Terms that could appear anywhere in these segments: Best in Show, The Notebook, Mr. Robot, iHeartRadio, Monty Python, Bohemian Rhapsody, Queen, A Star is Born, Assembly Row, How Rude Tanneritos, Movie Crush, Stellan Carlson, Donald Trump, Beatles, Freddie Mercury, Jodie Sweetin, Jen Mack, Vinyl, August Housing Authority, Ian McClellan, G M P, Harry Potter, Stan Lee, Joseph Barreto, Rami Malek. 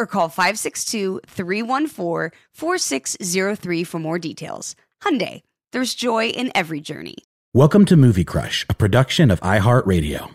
or call 562-314-4603 for more details. Hyundai, there's joy in every journey. Welcome to Movie Crush, a production of iHeartRadio.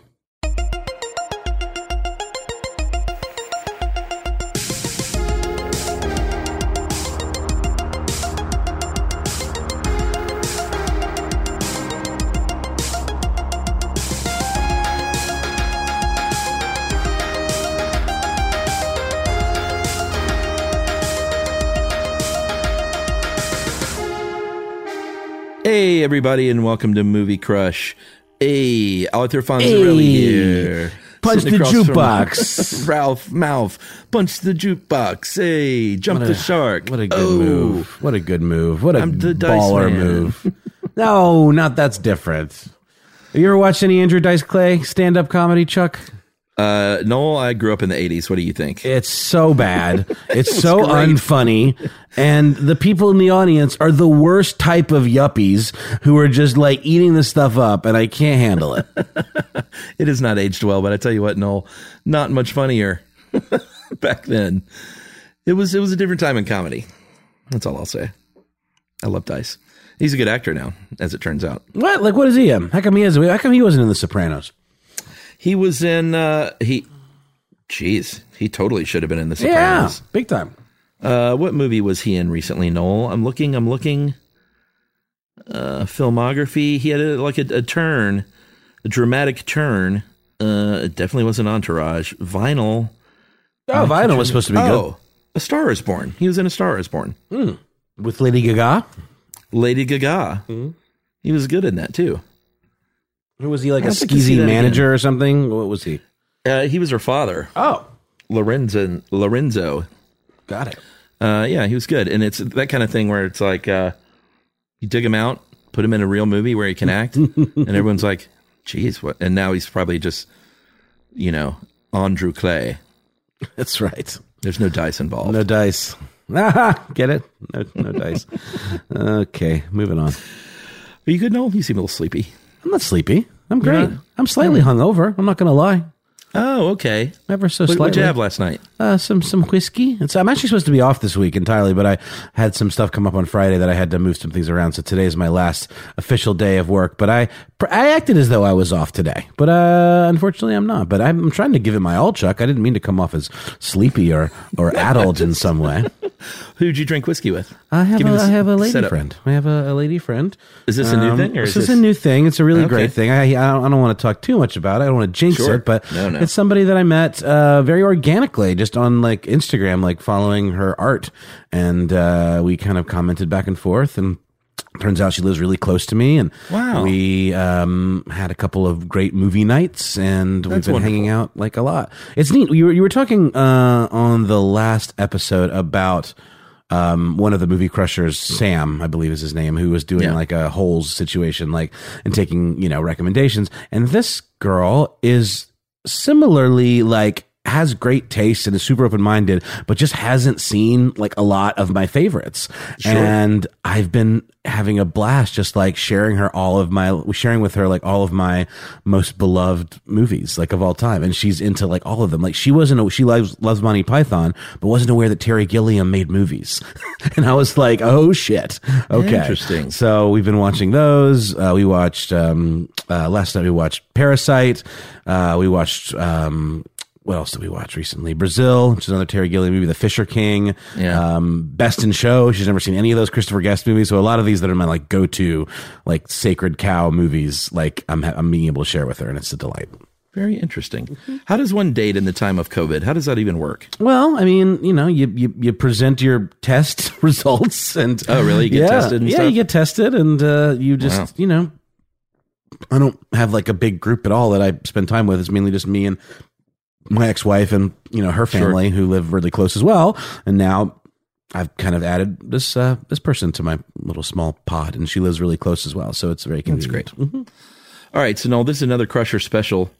Hey, everybody, and welcome to Movie Crush. Hey, Arthur Fonzarelli here. Punch the jukebox. Ralph Mouth. Punch the jukebox. Hey, jump the shark. What a good move. What a good move. What a baller move. No, not that's different. Have you ever watched any Andrew Dice Clay stand-up comedy, Chuck? Noel, I grew up in the 80s. What do you think? It's so bad. It's so unfunny. And the people in the audience are the worst type of yuppies who are just like eating this stuff up, and I can't handle it. It has not aged well, but I tell you what, Noel, not much funnier back then. It was a different time in comedy. That's all I'll say. I love Dice. He's a good actor now, as it turns out. What? Like, what is he in? How come he wasn't in The Sopranos? He was in, he totally should have been in The Sopranos. Yeah, big time. What movie was he in recently, Noel? I'm looking. Filmography. He had a dramatic turn. It definitely wasn't Entourage. Vinyl. Oh, Vinyl was supposed to be good. A Star is Born. He was in A Star is Born. Mm. With Lady Gaga? Mm. He was good in that, too. Who was he, like a skeezy manager or something? What was he? He was her father. Oh. Lorenzo. Got it. Yeah, he was good. And it's that kind of thing where it's like you dig him out, put him in a real movie where he can act, and everyone's like, geez, what? And now he's probably just, Andrew Clay. That's right. There's no dice involved. No dice. Get it? No dice. Okay, moving on. Are you good, Noel? You seem a little sleepy. I'm not sleepy. I'm great. I'm slightly hungover. I'm not going to lie. Oh, okay. Ever so slightly. What did you have last night? Some whiskey. And so I'm actually supposed to be off this week entirely, but I had some stuff come up on Friday that I had to move some things around. So today is my last official day of work. But I acted as though I was off today. But unfortunately, I'm not. But I'm trying to give it my all, Chuck. I didn't mean to come off as sleepy or addled in some way. Who'd you drink whiskey with? I have a lady friend. Is this a new thing? This is a new thing. It's a really great thing. I don't want to talk too much about it. I don't want to jinx it, but no. It's somebody that I met very organically, just on like Instagram, like following her art. And we kind of commented back and forth, and turns out she lives really close to me. And we had a couple of great movie nights, and we've been hanging out like a lot. It's neat. You were talking on the last episode about one of the Movie Crushers, Sam, I believe is his name, who was doing like a Holes situation, like, and taking, you know, recommendations. And this girl is similarly like, has great taste and is super open-minded, but just hasn't seen like a lot of my favorites. Sure. And I've been having a blast just like sharing with her like all of my most beloved movies like of all time. And she's into like all of them. Like she loves Monty Python, but wasn't aware that Terry Gilliam made movies. And I was like, oh shit. Okay. Interesting. So we've been watching those. We watched, last night we watched Parasite. We watched, what else did we watch recently? Brazil, which is another Terry Gilliam movie, The Fisher King, Best in Show. She's never seen any of those Christopher Guest movies. So a lot of these that are my like go-to, like sacred cow movies, like I'm being able to share with her, and it's a delight. Very interesting. Mm-hmm. How does one date in the time of COVID? How does that even work? Well, I mean, you know, you present your test results and... Oh, really? You get tested and stuff? Yeah, you get tested and you just, you know, I don't have like a big group at all that I spend time with. It's mainly just me and my ex-wife and, you know, her family who live really close as well. And now I've kind of added this this person to my little small pod, and she lives really close as well. So it's very convenient. That's great. Mm-hmm. All right. So, Noel, this is another Crusher special.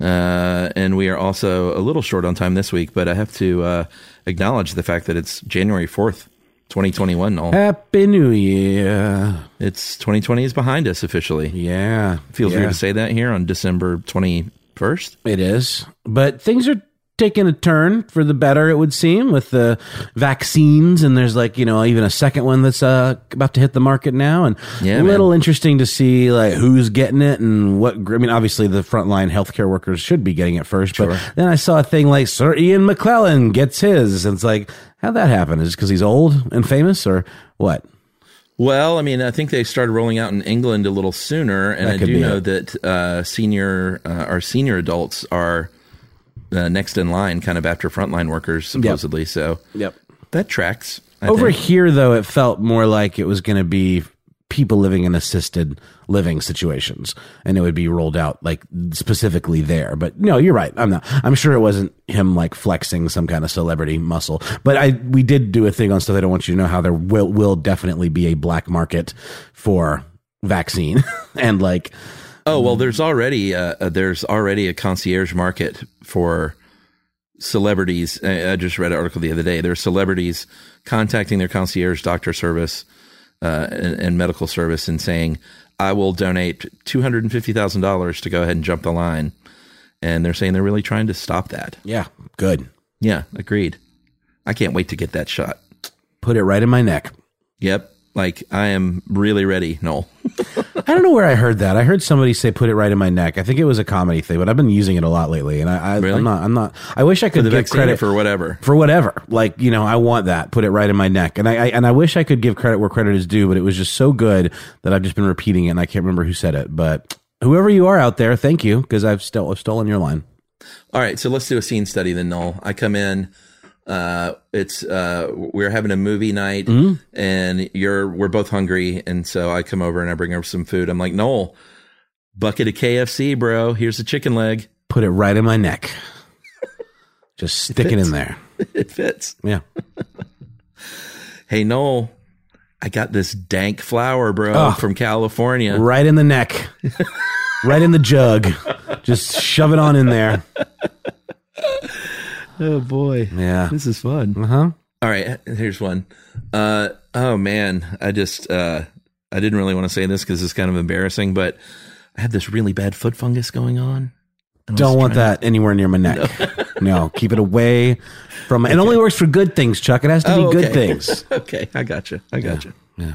And we are also a little short on time this week, but I have to acknowledge the fact that it's January 4th, 2021, Noel. Happy New Year. It's 2020 is behind us officially. Yeah. It feels weird to say that here on December 20th. First, it is, but things are taking a turn for the better, it would seem, with the vaccines, and there's like, you know, even a second one that's about to hit the market now, and a little interesting to see like who's getting it and what. I mean, obviously the frontline healthcare workers should be getting it first, but then I saw a thing like Sir Ian McClellan gets his, and it's like, how'd that happen? Is it because he's old and famous or what? Well, I mean, I think they started rolling out in England a little sooner, and I do know that senior adults are next in line, kind of after frontline workers, supposedly. Yep. So, that tracks. I think. Here, though, it felt more like it was going to be people living in assisted living situations, and it would be rolled out like specifically there. But no, you're right. I'm sure it wasn't him like flexing some kind of celebrity muscle, but we did do a thing on Stuff I Don't Want You to Know, how there will definitely be a black market for vaccine. And like, oh, well, there's already a concierge market for celebrities. I just read an article the other day. There are celebrities contacting their concierge doctor service and medical service and saying, I will donate $250,000 to go ahead and jump the line. And they're saying they're really trying to stop that. Yeah. Good. Yeah. Agreed. I can't wait to get that shot. Put it right in my neck. Yep. Like, I am really ready, Noel. I don't know where I heard that. I heard somebody say, put it right in my neck. I think it was a comedy thing, but I've been using it a lot lately. And I'm not, I wish I could give credit for whatever. Like, you know, I want that. Put it right in my neck. And I wish I could give credit where credit is due, but it was just so good that I've just been repeating it. And I can't remember who said it, but whoever you are out there, thank you. 'Cause I've stolen your line. All right. So let's do a scene study then, Noel. I come in. We're having a movie night, mm-hmm. and we're both hungry, and so I come over and I bring over some food. I'm like, Noel, bucket of KFC, bro. Here's a chicken leg. Put it right in my neck. Just stick it in there. It fits. Yeah. Hey, Noel, I got this dank flour, bro, from California. Right in the neck. Right in the jug. Just shove it on in there. Oh boy. Yeah. This is fun. Uh-huh. All right. Here's one. Oh man. I just, I didn't really want to say this 'cause it's kind of embarrassing, but I had this really bad foot fungus going on. Don't want that anywhere near my neck. No, keep it away from it. Only works for good things, Chuck. It has to be good things. Okay. I gotcha. Yeah.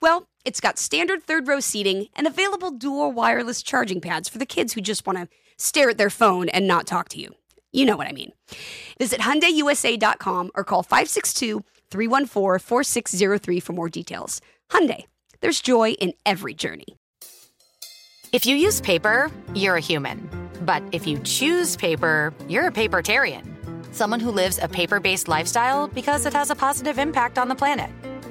Well, it's got standard third-row seating and available dual wireless charging pads for the kids who just want to stare at their phone and not talk to you. You know what I mean. Visit hyundaiusa.com or call 562 314-4603 for more details. Hyundai, there's joy in every journey. If you use paper, you're a human. But if you choose paper, you're a papertarian. Someone who lives a paper-based lifestyle because it has a positive impact on the planet.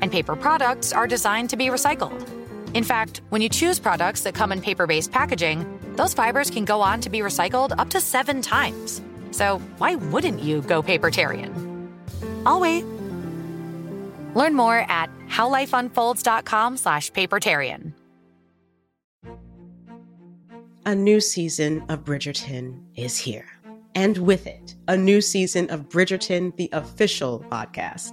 And paper products are designed to be recycled. In fact, when you choose products that come in paper-based packaging, those fibers can go on to be recycled up to 7 times. So why wouldn't you go papertarian? I'll wait. Learn more at howlifeunfolds.com/papertarian. A new season of Bridgerton is here. And with it, a new season of Bridgerton, the official podcast.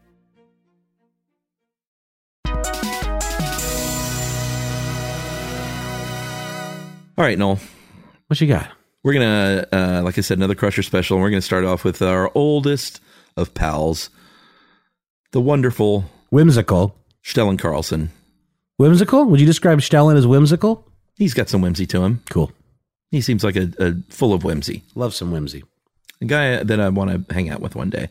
All right, Noel. What you got? We're going to, like I said, another Crusher special. And we're going to start off with our oldest of pals, the wonderful, whimsical Stellan Carlson. Whimsical? Would you describe Stellan as whimsical? He's got some whimsy to him. Cool. He seems like a full of whimsy. Love some whimsy. A guy that I want to hang out with one day.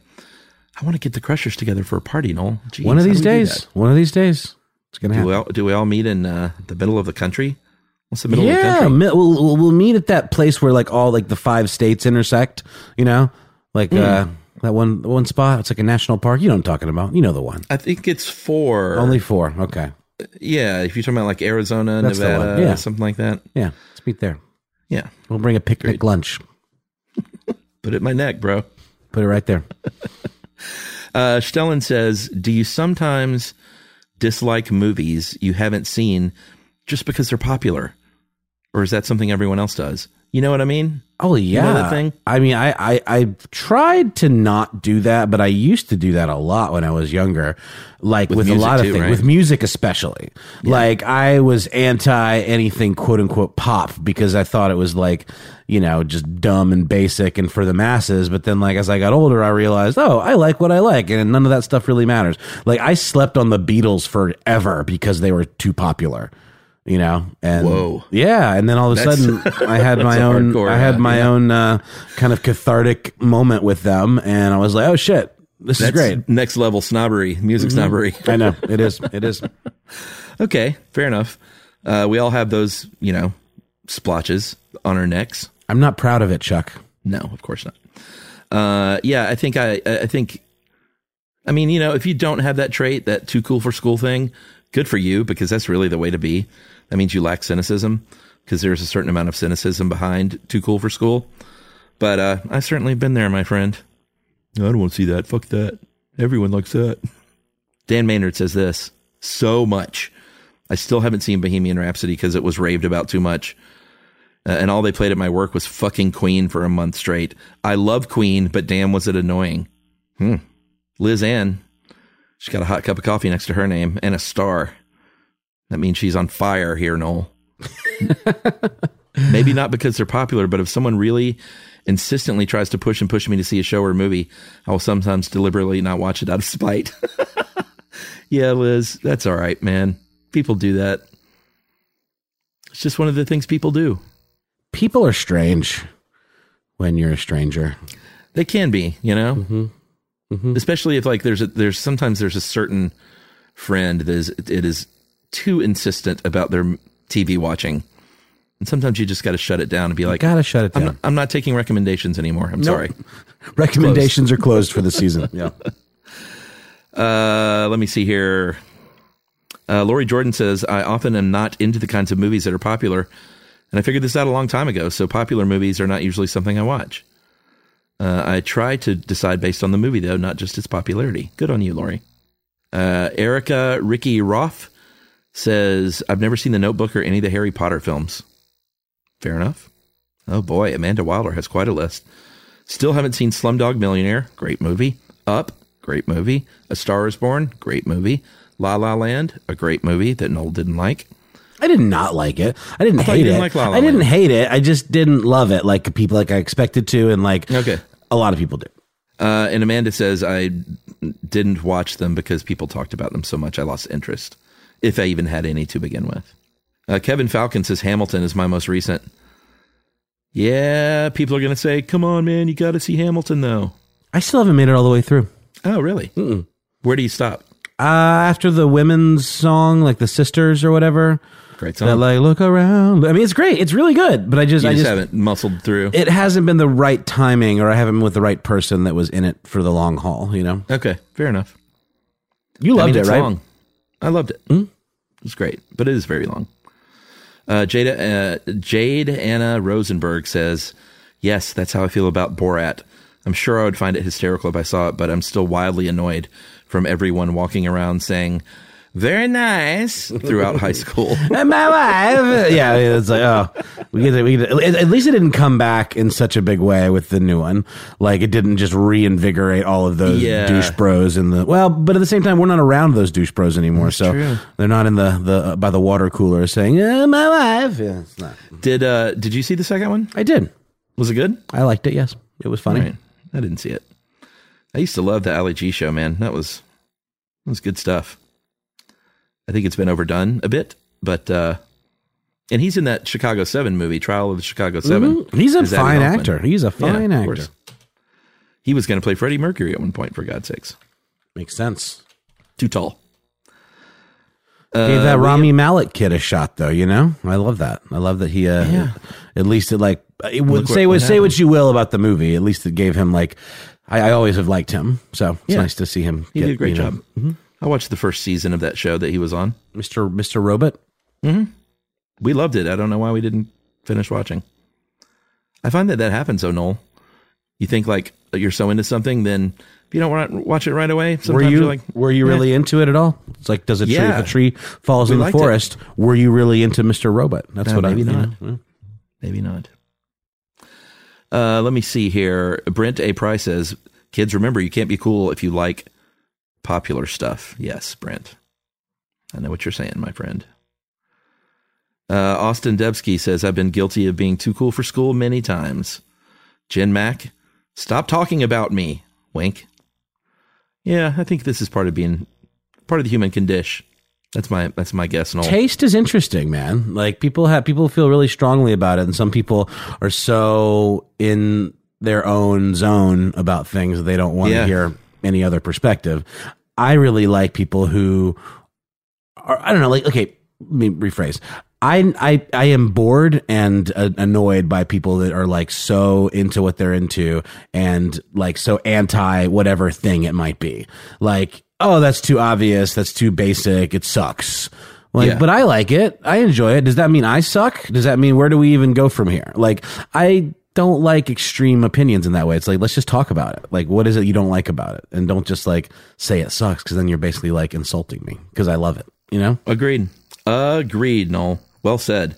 I want to get the Crushers together for a party, Noel. Jeez, one of these days. One of these days. It's going to happen. Do we all meet in the middle of the country? What's the middle of the country? Yeah, we'll meet at that place where like all like the 5 states intersect, you know? Like that one spot. It's like a national park. You know what I'm talking about. You know the one. I think it's 4. Only 4. Okay. Yeah, if you're talking about like Arizona, that's Nevada, something like that. Yeah, let's meet there. Yeah. We'll bring a picnic lunch. Put it in my neck, bro. Put it right there. Stellan says, do you sometimes dislike movies you haven't seen just because they're popular? Or is that something everyone else does? You know what I mean? Oh, yeah. You know that thing? I mean, I've tried to not do that, but I used to do that a lot when I was younger, like with a lot of things, right? With music especially. Yeah. Like I was anti anything, quote unquote, pop because I thought it was like, you know, just dumb and basic and for the masses. But then like as I got older, I realized, oh, I like what I like and none of that stuff really matters. Like I slept on the Beatles forever because they were too popular. You know, and whoa. Yeah, and then all of a sudden I had my own kind of cathartic moment with them, and I was like, oh shit, that's great. Next level snobbery, music snobbery. I know it is. Okay, fair enough. We all have those, you know, splotches on our necks. I'm not proud of it, Chuck. No, of course not. Yeah, I mean, you know, if you don't have that trait, that too cool for school thing. Good for you, because that's really the way to be. That means you lack cynicism, because there's a certain amount of cynicism behind too cool for school. But I've certainly been there, my friend. No, I don't want to see that. Fuck that. Everyone likes that. Dan Maynard says this. So much. I still haven't seen Bohemian Rhapsody because it was raved about too much. And all they played at my work was fucking Queen for a month straight. I love Queen, but damn, was it annoying. Liz Ann. She's got a hot cup of coffee next to her name and a star. That means she's on fire here, Noel. Maybe not because they're popular, but if someone really insistently tries to push me to see a show or a movie, I will sometimes deliberately not watch it out of spite. Yeah, Liz, that's all right, man. People do that. It's just one of the things people do. People are strange when you're a stranger. They can be, you know, mm-hmm. Mm-hmm. Especially if like there's sometimes a certain friend that is too insistent about their TV watching. And sometimes you just got to shut it down and be like, I'm not taking recommendations anymore. I'm sorry. Recommendations are closed for the season. Yeah. Let me see here. Lori Jordan says, I often am not into the kinds of movies that are popular. And I figured this out a long time ago. So popular movies are not usually something I watch. I try to decide based on the movie, though, not just its popularity. Good on you, Lori. Erica Ricky Roth says, I've never seen The Notebook or any of the Harry Potter films. Fair enough. Oh, boy. Amanda Wilder has quite a list. Still haven't seen Slumdog Millionaire. Great movie. Up. Great movie. A Star is Born. Great movie. La La Land, a great movie that Noel didn't like. I did not like it. I didn't hate it. I didn't hate it. I just didn't love it like people like I expected to, and like a lot of people do. And Amanda says I didn't watch them because people talked about them so much I lost interest, if I even had any to begin with. Kevin Falcon says Hamilton is my most recent. Yeah, people are going to say, come on, man, you got to see Hamilton, though. I still haven't made it all the way through. Oh, really? Mm-mm. Where do you stop? After the women's song, like the sisters or whatever, great song. That like look around. I mean, it's great. It's really good. But I just haven't muscled through. It hasn't been the right timing, or I haven't been with the right person that was in it for the long haul. You know. Okay, fair enough. You loved it, right? Long. I loved it. Mm-hmm. It was great, but it is very long. Jade Anna Rosenberg says, "Yes, that's how I feel about Borat. I'm sure I would find it hysterical if I saw it, but I'm still wildly annoyed." From everyone walking around saying, very nice, throughout high school. And my wife. Yeah, it's like, oh. At least it didn't come back in such a big way with the new one. Like, it didn't just reinvigorate all of those douche bros. But at the same time, we're not around those douche bros anymore. That's so true. They're not in the by the water cooler saying, oh, my wife. Yeah, it's not. Did you see the second one? I did. Was it good? I liked it, yes. It was funny. Right. I didn't see it. I used to love the Ali G show, man. That was good stuff. I think it's been overdone a bit, but and he's in that Chicago 7 movie, Trial of the Chicago 7. Mm-hmm. He's a fine actor. He's a fine actor. He was going to play Freddie Mercury at one point, for God's sakes. Makes sense. Too tall. Gave that Rami Malek kid a shot, though. You know, I love that. I love that he at least it like it would say what you will about the movie. At least it gave him like. I always have liked him, so it's nice to see him. He did a great job. Mm-hmm. I watched the first season of that show that he was on. Mr. Robot? Mm-hmm. We loved it. I don't know why we didn't finish watching. I find that happens, though, Noel. You think, like, you're so into something, then if you don't want to watch it right away, sometimes you're like... Were you really into it at all? It's like, does a tree, if a tree falls in the forest, were you really into Mr. Robot? That's what I... Maybe not. You know. Maybe not. Let me see here. Brent A. Price says, kids, remember, you can't be cool if you like popular stuff. Yes, Brent. I know what you're saying, my friend. Austin Debsky says, I've been guilty of being too cool for school many times. Jen Mack, stop talking about me. Wink. Yeah, I think this is part of the human condition. That's my guess. And all. Taste is interesting, man. Like people feel really strongly about it, and some people are so in their own zone about things that they don't want to hear any other perspective. I really like people who are. I don't know. Like, okay, let me rephrase. I am bored and annoyed by people that are like so into what they're into and like so anti whatever thing it might be. Like. Oh, that's too obvious. That's too basic. It sucks. But I like it. I enjoy it. Does that mean I suck? Does that mean where do we even go from here? Like, I don't like extreme opinions in that way. It's like, let's just talk about it. Like, what is it you don't like about it? And don't just like say it sucks because then you're basically like insulting me because I love it. You know? Agreed, Noel. Well said.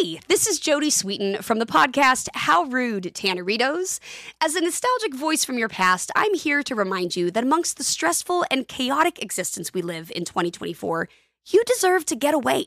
Hey, this is Jodie Sweetin from the podcast How Rude Tanneritos. As a nostalgic voice from your past, I'm here to remind you that amongst the stressful and chaotic existence we live in 2024, you deserve to get away.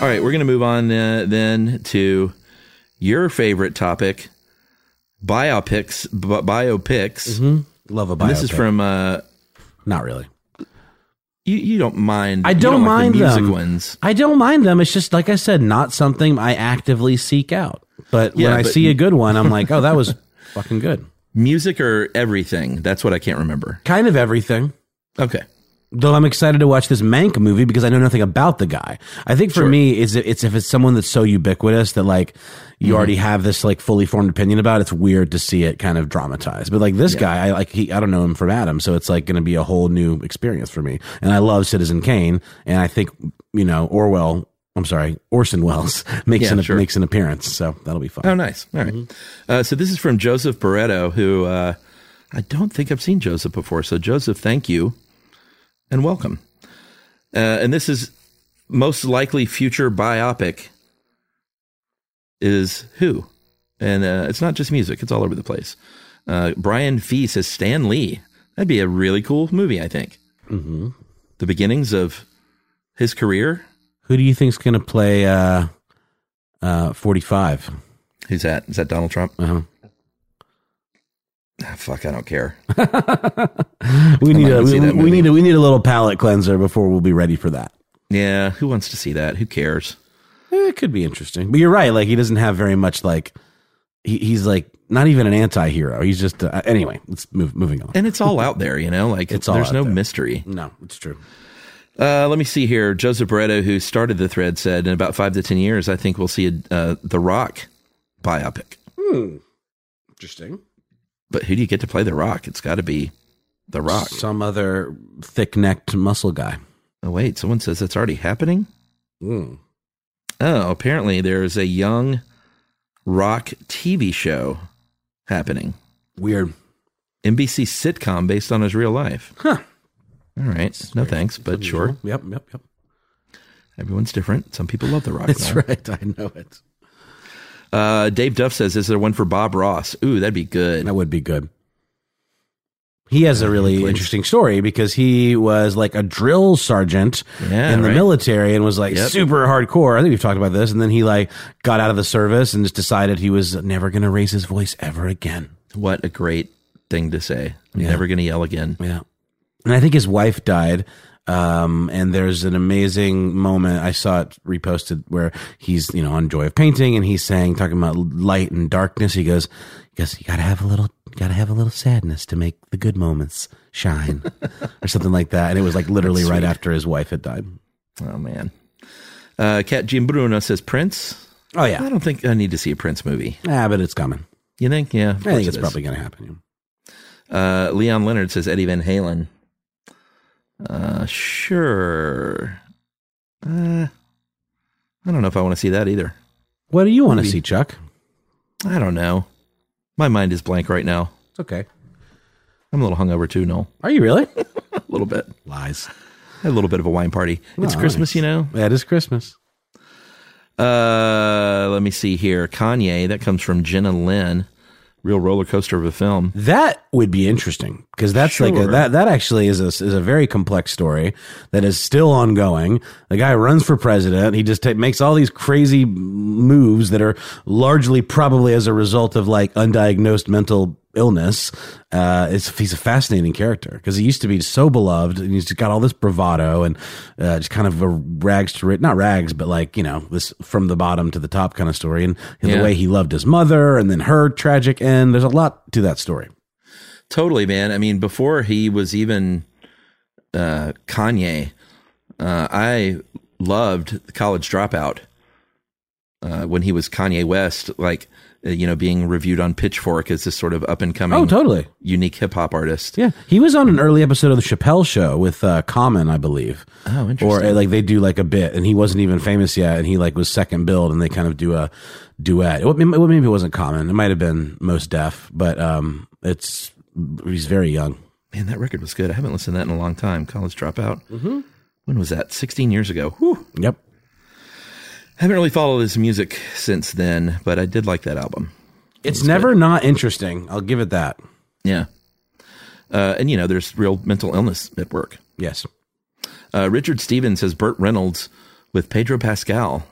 All right, we're going to move on then to your favorite topic, biopics. Biopics. Mm-hmm. Love a biopic. And this is from... Not really. You don't mind. I don't mind like the music them. Ones. I don't mind them. It's just, like I said, not something I actively seek out. But when I see a good one, I'm like, oh, that was fucking good. Music or everything? That's what I can't remember. Kind of everything. Okay. Though I'm excited to watch this Mank movie because I know nothing about the guy. I think for me, it's if it's someone that's so ubiquitous that like you already have this like fully formed opinion about, it's weird to see it kind of dramatized. But like this guy, I don't know him from Adam, so it's like going to be a whole new experience for me. And I love Citizen Kane, and I think Orson Welles makes an appearance, so that'll be fun. Oh, nice. All right. Mm-hmm. So this is from Joseph Barreto, who I don't think I've seen Joseph before. So Joseph, thank you. And welcome. And this is most likely future biopic is who? And it's not just music. It's all over the place. Brian Fee says Stan Lee. That'd be a really cool movie, I think. Mm-hmm. The beginnings of his career. Who do you think's going to play 45? Who's that? Is that Donald Trump? Uh-huh. Ah, fuck! I don't care. we need a little palate cleanser before we'll be ready for that. Yeah, who wants to see that? Who cares? It could be interesting, but you're right. Like he doesn't have very much. Like he's like not even an anti-hero. He's just anyway. Let's moving on. And it's all out there, you know. Like there's no mystery. No, it's true. Let me see here. Joseph Barreto, who started the thread, said in about 5 to 10 years, I think we'll see The Rock biopic. Interesting. But who do you get to play The Rock? It's got to be The Rock. Some other thick-necked muscle guy. Oh, wait. Someone says it's already happening? Mm. Oh, apparently there's a young Rock TV show happening. Weird. NBC sitcom based on his real life. Huh. All right. That's no thanks, but sure. Yep. Everyone's different. Some people love The Rock. That's though. Right. I know it. Dave Duff says, is there one for Bob Ross? Ooh, that'd be good. That would be good. He has a really interesting story because he was like a drill sergeant in the military and was like super hardcore. I think we've talked about this. And then he like got out of the service and just decided he was never going to raise his voice ever again. What a great thing to say. I'm never going to yell again. Yeah. And I think his wife died And there's an amazing moment. I saw it reposted where he's, you know, on Joy of Painting, and he's saying, talking about light and darkness. He goes, you gotta have a little sadness to make the good moments shine, or something like that. And it was like literally right after his wife had died. Oh man. Kat Gimbruno says Prince. Oh yeah. I don't think I need to see a Prince movie. Ah, but it's coming. You think? Yeah. I think it's probably going to happen. Leon Leonard says Eddie Van Halen. Sure. I don't know if I want to see that either. What do you want to see, Chuck? I don't know. My mind is blank right now. It's okay. I'm a little hungover too, Noel. Are you really? A little bit. Lies. A little bit of a wine party. Well, it's Christmas, you know? That is Christmas. Let me see here. Kanye, that comes from Jenna Lynn. Real roller coaster of a film. That would be interesting, because that's sure. Like that actually is a very complex story that is still ongoing. The guy runs for president. He just makes all these crazy moves that are largely probably as a result of like undiagnosed mental illness. He's a fascinating character because he used to be so beloved, and he's just got all this bravado and just kind of a rags to riches, not rags, but like, you know, this from the bottom to the top kind of story, and the way he loved his mother and then her tragic end. There's a lot to that story. Totally, man. I mean, before he was even Kanye, I loved The College Dropout when he was Kanye West, like, you know, being reviewed on Pitchfork as this sort of up and coming, unique hip hop artist. Yeah, he was on an early episode of the Chappelle Show with Common, I believe. Oh, interesting. Or like they do like a bit, and he wasn't even famous yet, and he like was second billed, and they kind of do a duet. Maybe it wasn't Common; it might have been Mos Def, but he's very young. Man, that record was good. I haven't listened to that in a long time. College Dropout. Mm-hmm. When was that? 16 years ago. Whew. Yep. I haven't really followed his music since then, but I did like that album. It's never good. Not interesting. I'll give it that. Yeah. And, you know, there's real mental illness at work. Yes. Richard Stevens says Burt Reynolds with Pedro Pascal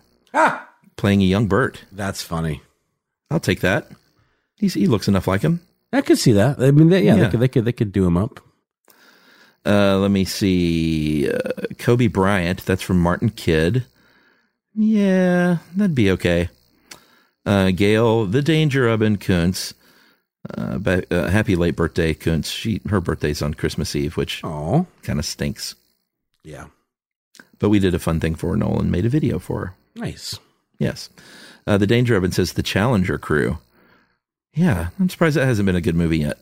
playing a young Burt. That's funny. I'll take that. He looks enough like him. I could see that. I mean, They could do him up. Let me see. Kobe Bryant. That's from Martin Kidd. Yeah, that'd be okay. Gail, The Danger Oven Kuntz. Happy late birthday, Kuntz. Her birthday's on Christmas Eve, which kind of stinks. Yeah. But we did a fun thing for her, Noel, and made a video for her. Nice. Yes. The Danger Oven says The Challenger Crew. Yeah, I'm surprised that hasn't been a good movie yet.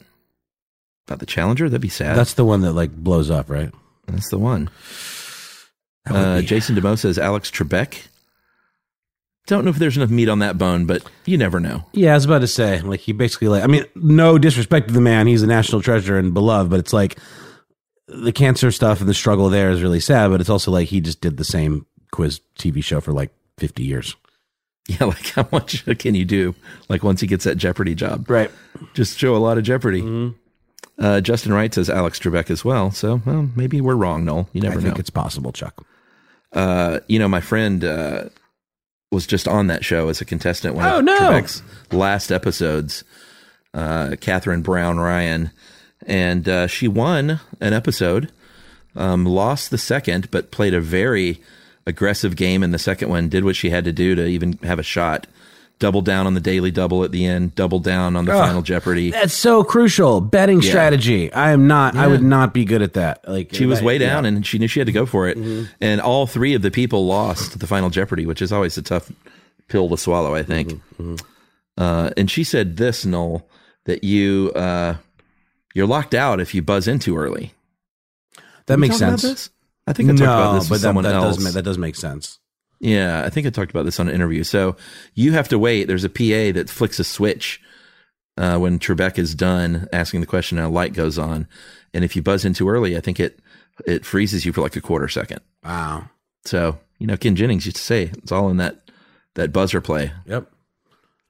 About The Challenger? That'd be sad. That's the one that like blows up, right? That's the one. Jason DeMoe says Alex Trebek. Don't know if there's enough meat on that bone, but you never know. Yeah, I was about to say, like, he basically, like, I mean, no disrespect to the man. He's a national treasure and beloved, but it's like the cancer stuff and the struggle there is really sad, but it's also like he just did the same quiz TV show for like 50 years. Yeah, like how much can you do? Like once he gets that Jeopardy job. Right. Just show a lot of Jeopardy. Mm-hmm. Justin Wright says Alex Trebek as well. So, well, maybe we're wrong, Noel. You never know. I think it's possible, Chuck. You know, my friend... was just on that show as a contestant. One of Trebek's last episodes, Catherine Brown Ryan, and she won an episode, lost the second, but played a very aggressive game in the second one, did what she had to do to even have a shot, doubled down on the Daily Double at the end, doubled down on the Final Jeopardy. That's so crucial. Betting strategy. I would not be good at that. Like she was way down and she knew she had to go for it. Mm-hmm. And all three of the people lost the Final Jeopardy, which is always a tough pill to swallow, I think. Mm-hmm. And she said this, Noel, that you're locked out if you buzz in too early. That makes sense. I think I talked about this with someone else. That does make sense. Yeah, I think I talked about this on an interview. So you have to wait. There's a PA that flicks a switch when Trebek is done asking the question and a light goes on. And if you buzz in too early, I think it freezes you for like a quarter second. Wow. So, you know, Ken Jennings used to say it's all in that buzzer play. Yep.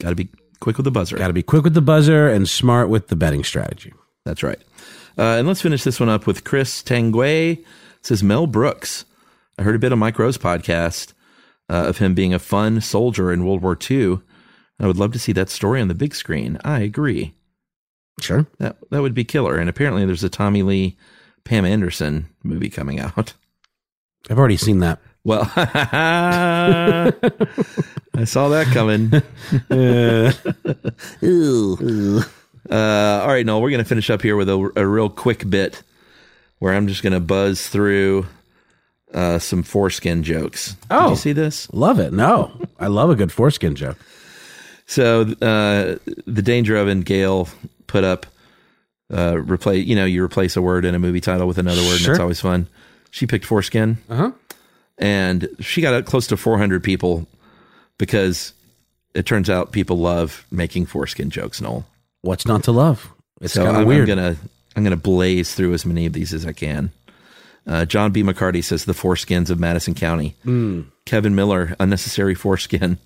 Got to be quick with the buzzer. Got to be quick with the buzzer and smart with the betting strategy. That's right. And let's finish this one up with Chris Tanguay. It says Mel Brooks. I heard a bit on Mike Rowe's podcast of him being a fun soldier in World War II. I would love to see that story on the big screen. I agree. Sure. That would be killer. And apparently there's a Tommy Lee, Pam Anderson movie coming out. I've already seen that. Well, I saw that coming. All right, Noel, we're going to finish up here with a real quick bit where I'm just going to buzz through some foreskin jokes. Oh, did you see this? Love it. No, I love a good foreskin joke. So the Danger Oven Gale put up, you replace a word in a movie title with another word, and it's always fun. She picked foreskin. Uh-huh. And she got close to 400 people because it turns out people love making foreskin jokes, Noel. What's not to love? It's kind of weird. I'm gonna blaze through as many of these as I can. John B. McCarty says the foreskins of Madison County. Mm. Kevin Miller, unnecessary foreskin.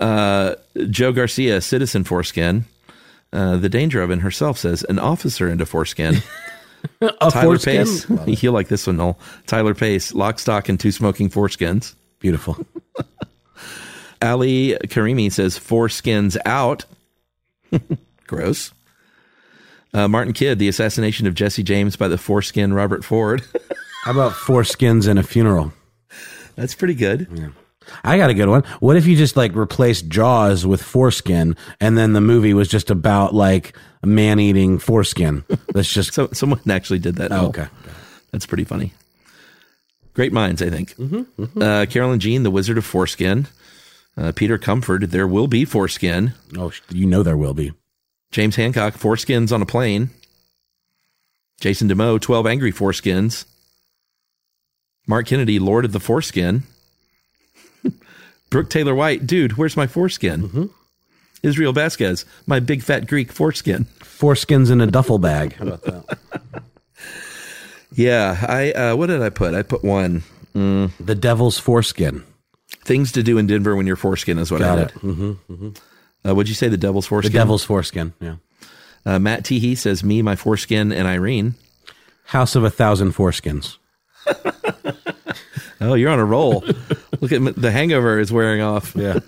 Joe Garcia, citizen foreskin. The Danger Oven herself says an officer into foreskin. Tyler Pace. You'll like this one, Noel. Tyler Pace, lock, stock, and two smoking foreskins. Beautiful. Ali Karimi says, foreskins out. Gross. Martin Kidd, the assassination of Jesse James by the foreskin Robert Ford. How about foreskins and a funeral? That's pretty good. Yeah. I got a good one. What if you just replaced Jaws with foreskin, and then the movie was just about a man eating foreskin? That's just someone actually did that. Oh, okay, that's pretty funny. Great minds, I think. Mm-hmm, mm-hmm. Carolyn Jean, the Wizard of Foreskin. Peter Comford, there will be foreskin. Oh, there will be. James Hancock, foreskins on a plane. Jason DeMoe, 12 angry foreskins. Mark Kennedy, Lord of the Foreskin. Brooke Taylor White, dude, where's my foreskin? Mm-hmm. Israel Vasquez, my big fat Greek foreskin. Foreskins in a duffel bag. How about that? Yeah, what did I put? I put one. The Devil's Foreskin. Things to do in Denver when your foreskin is what I had. Mm-hmm, mm-hmm. Would you say the Devil's Foreskin? The Devil's Foreskin, yeah. Matt Teehee says, me, my foreskin, and Irene. House of 1,000 Foreskins. Oh, you're on a roll. Look at the hangover is wearing off. Yeah.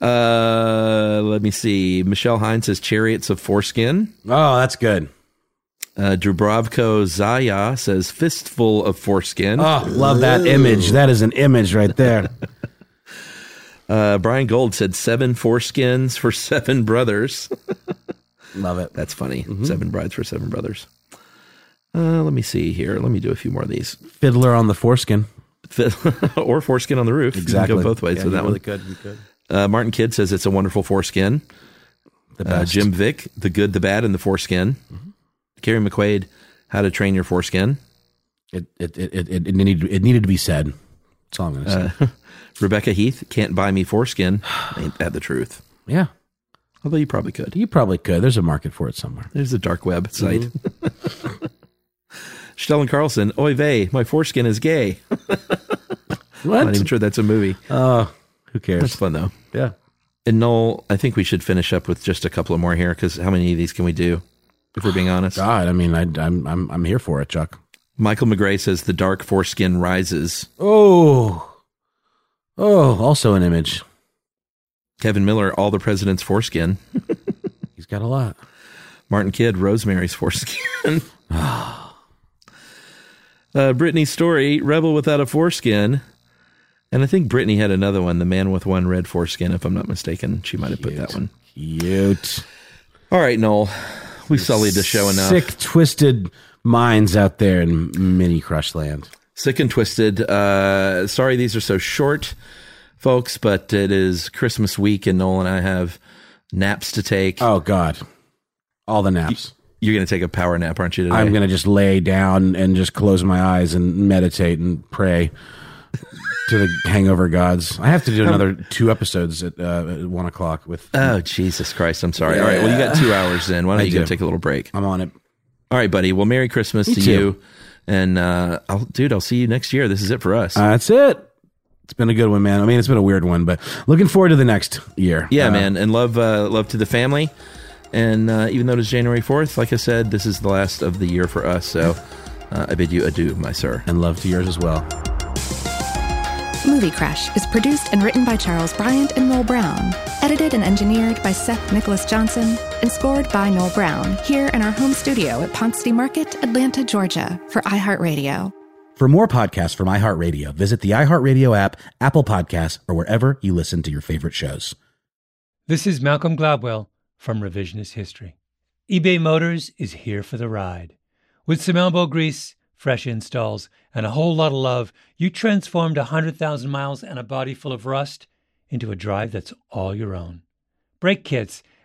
Let me see. Michelle Hines says chariots of foreskin. Oh, that's good. Dubravko Zaya says fistful of foreskin. Oh, love that image. That is an image right there. Brian Gold said 7 foreskins for 7 brothers. Love it. That's funny. Mm-hmm. 7 brides for 7 brothers. Let me see here. Let me do a few more of these. Fiddler on the Foreskin. Or Foreskin on the Roof. Exactly. You can go both ways. Yeah, so that really one. Could. Martin Kidd says it's a wonderful foreskin. The best. Jim Vick, the good, the bad, and the foreskin. Mm-hmm. Carrie McQuaid, how to train your foreskin. It needed to be said. That's all I'm going to say. Rebecca Heath, can't buy me foreskin. Ain't that the truth? Yeah. Although you probably could. There's a market for it somewhere. There's a dark web site. Mm-hmm. Stellan Carlson, oy vey, my foreskin is gay. What? I'm not even sure that's a movie. Who cares? That's fun, though. Yeah. And Noel, I think we should finish up with just a couple of more here, because how many of these can we do, if we're being honest? God, I mean, I'm here for it, Chuck. Michael McGray says, the dark foreskin rises. Oh, also an image. Kevin Miller, all the president's foreskin. He's got a lot. Martin Kidd, Rosemary's foreskin. Oh. Brittany Story, Rebel Without a Foreskin. And I think Brittany had another one, The Man with One Red Foreskin, if I'm not mistaken. She might have put that one. Cute. All right, Noel. We've sullied the show enough. Sick, twisted minds out there in mini crush land. Sick and twisted. Sorry these are so short, folks, but it is Christmas week, and Noel and I have naps to take. Oh, God. All the naps. You're going to take a power nap, aren't you, today? I'm going to just lay down and just close my eyes and meditate and pray to the hangover gods. I have to do another 2 episodes at 1 o'clock. Oh, Jesus Christ. I'm sorry. Yeah. All right. Well, you got 2 hours in. Why don't you go take a little break? I'm on it. All right, buddy. Well, Merry Christmas to you. And, I'll see you next year. This is it for us. That's it. It's been a good one, man. I mean, it's been a weird one, but looking forward to the next year. Yeah, man. And love to the family. And even though it is January 4th, like I said, this is the last of the year for us. So I bid you adieu, my sir. And love to yours as well. Movie Crush is produced and written by Charles Bryant and Noel Brown. Edited and engineered by Seth Nicholas Johnson. And scored by Noel Brown, here in our home studio at Ponce City Market, Atlanta, Georgia, for iHeartRadio. For more podcasts from iHeartRadio, visit the iHeartRadio app, Apple Podcasts, or wherever you listen to your favorite shows. This is Malcolm Gladwell from Revisionist History. eBay Motors is here for the ride. With some elbow grease, fresh installs, and a whole lot of love, you transformed 100,000 miles and a body full of rust into a drive that's all your own. Brake kits,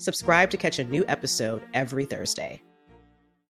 Subscribe to catch a new episode every Thursday.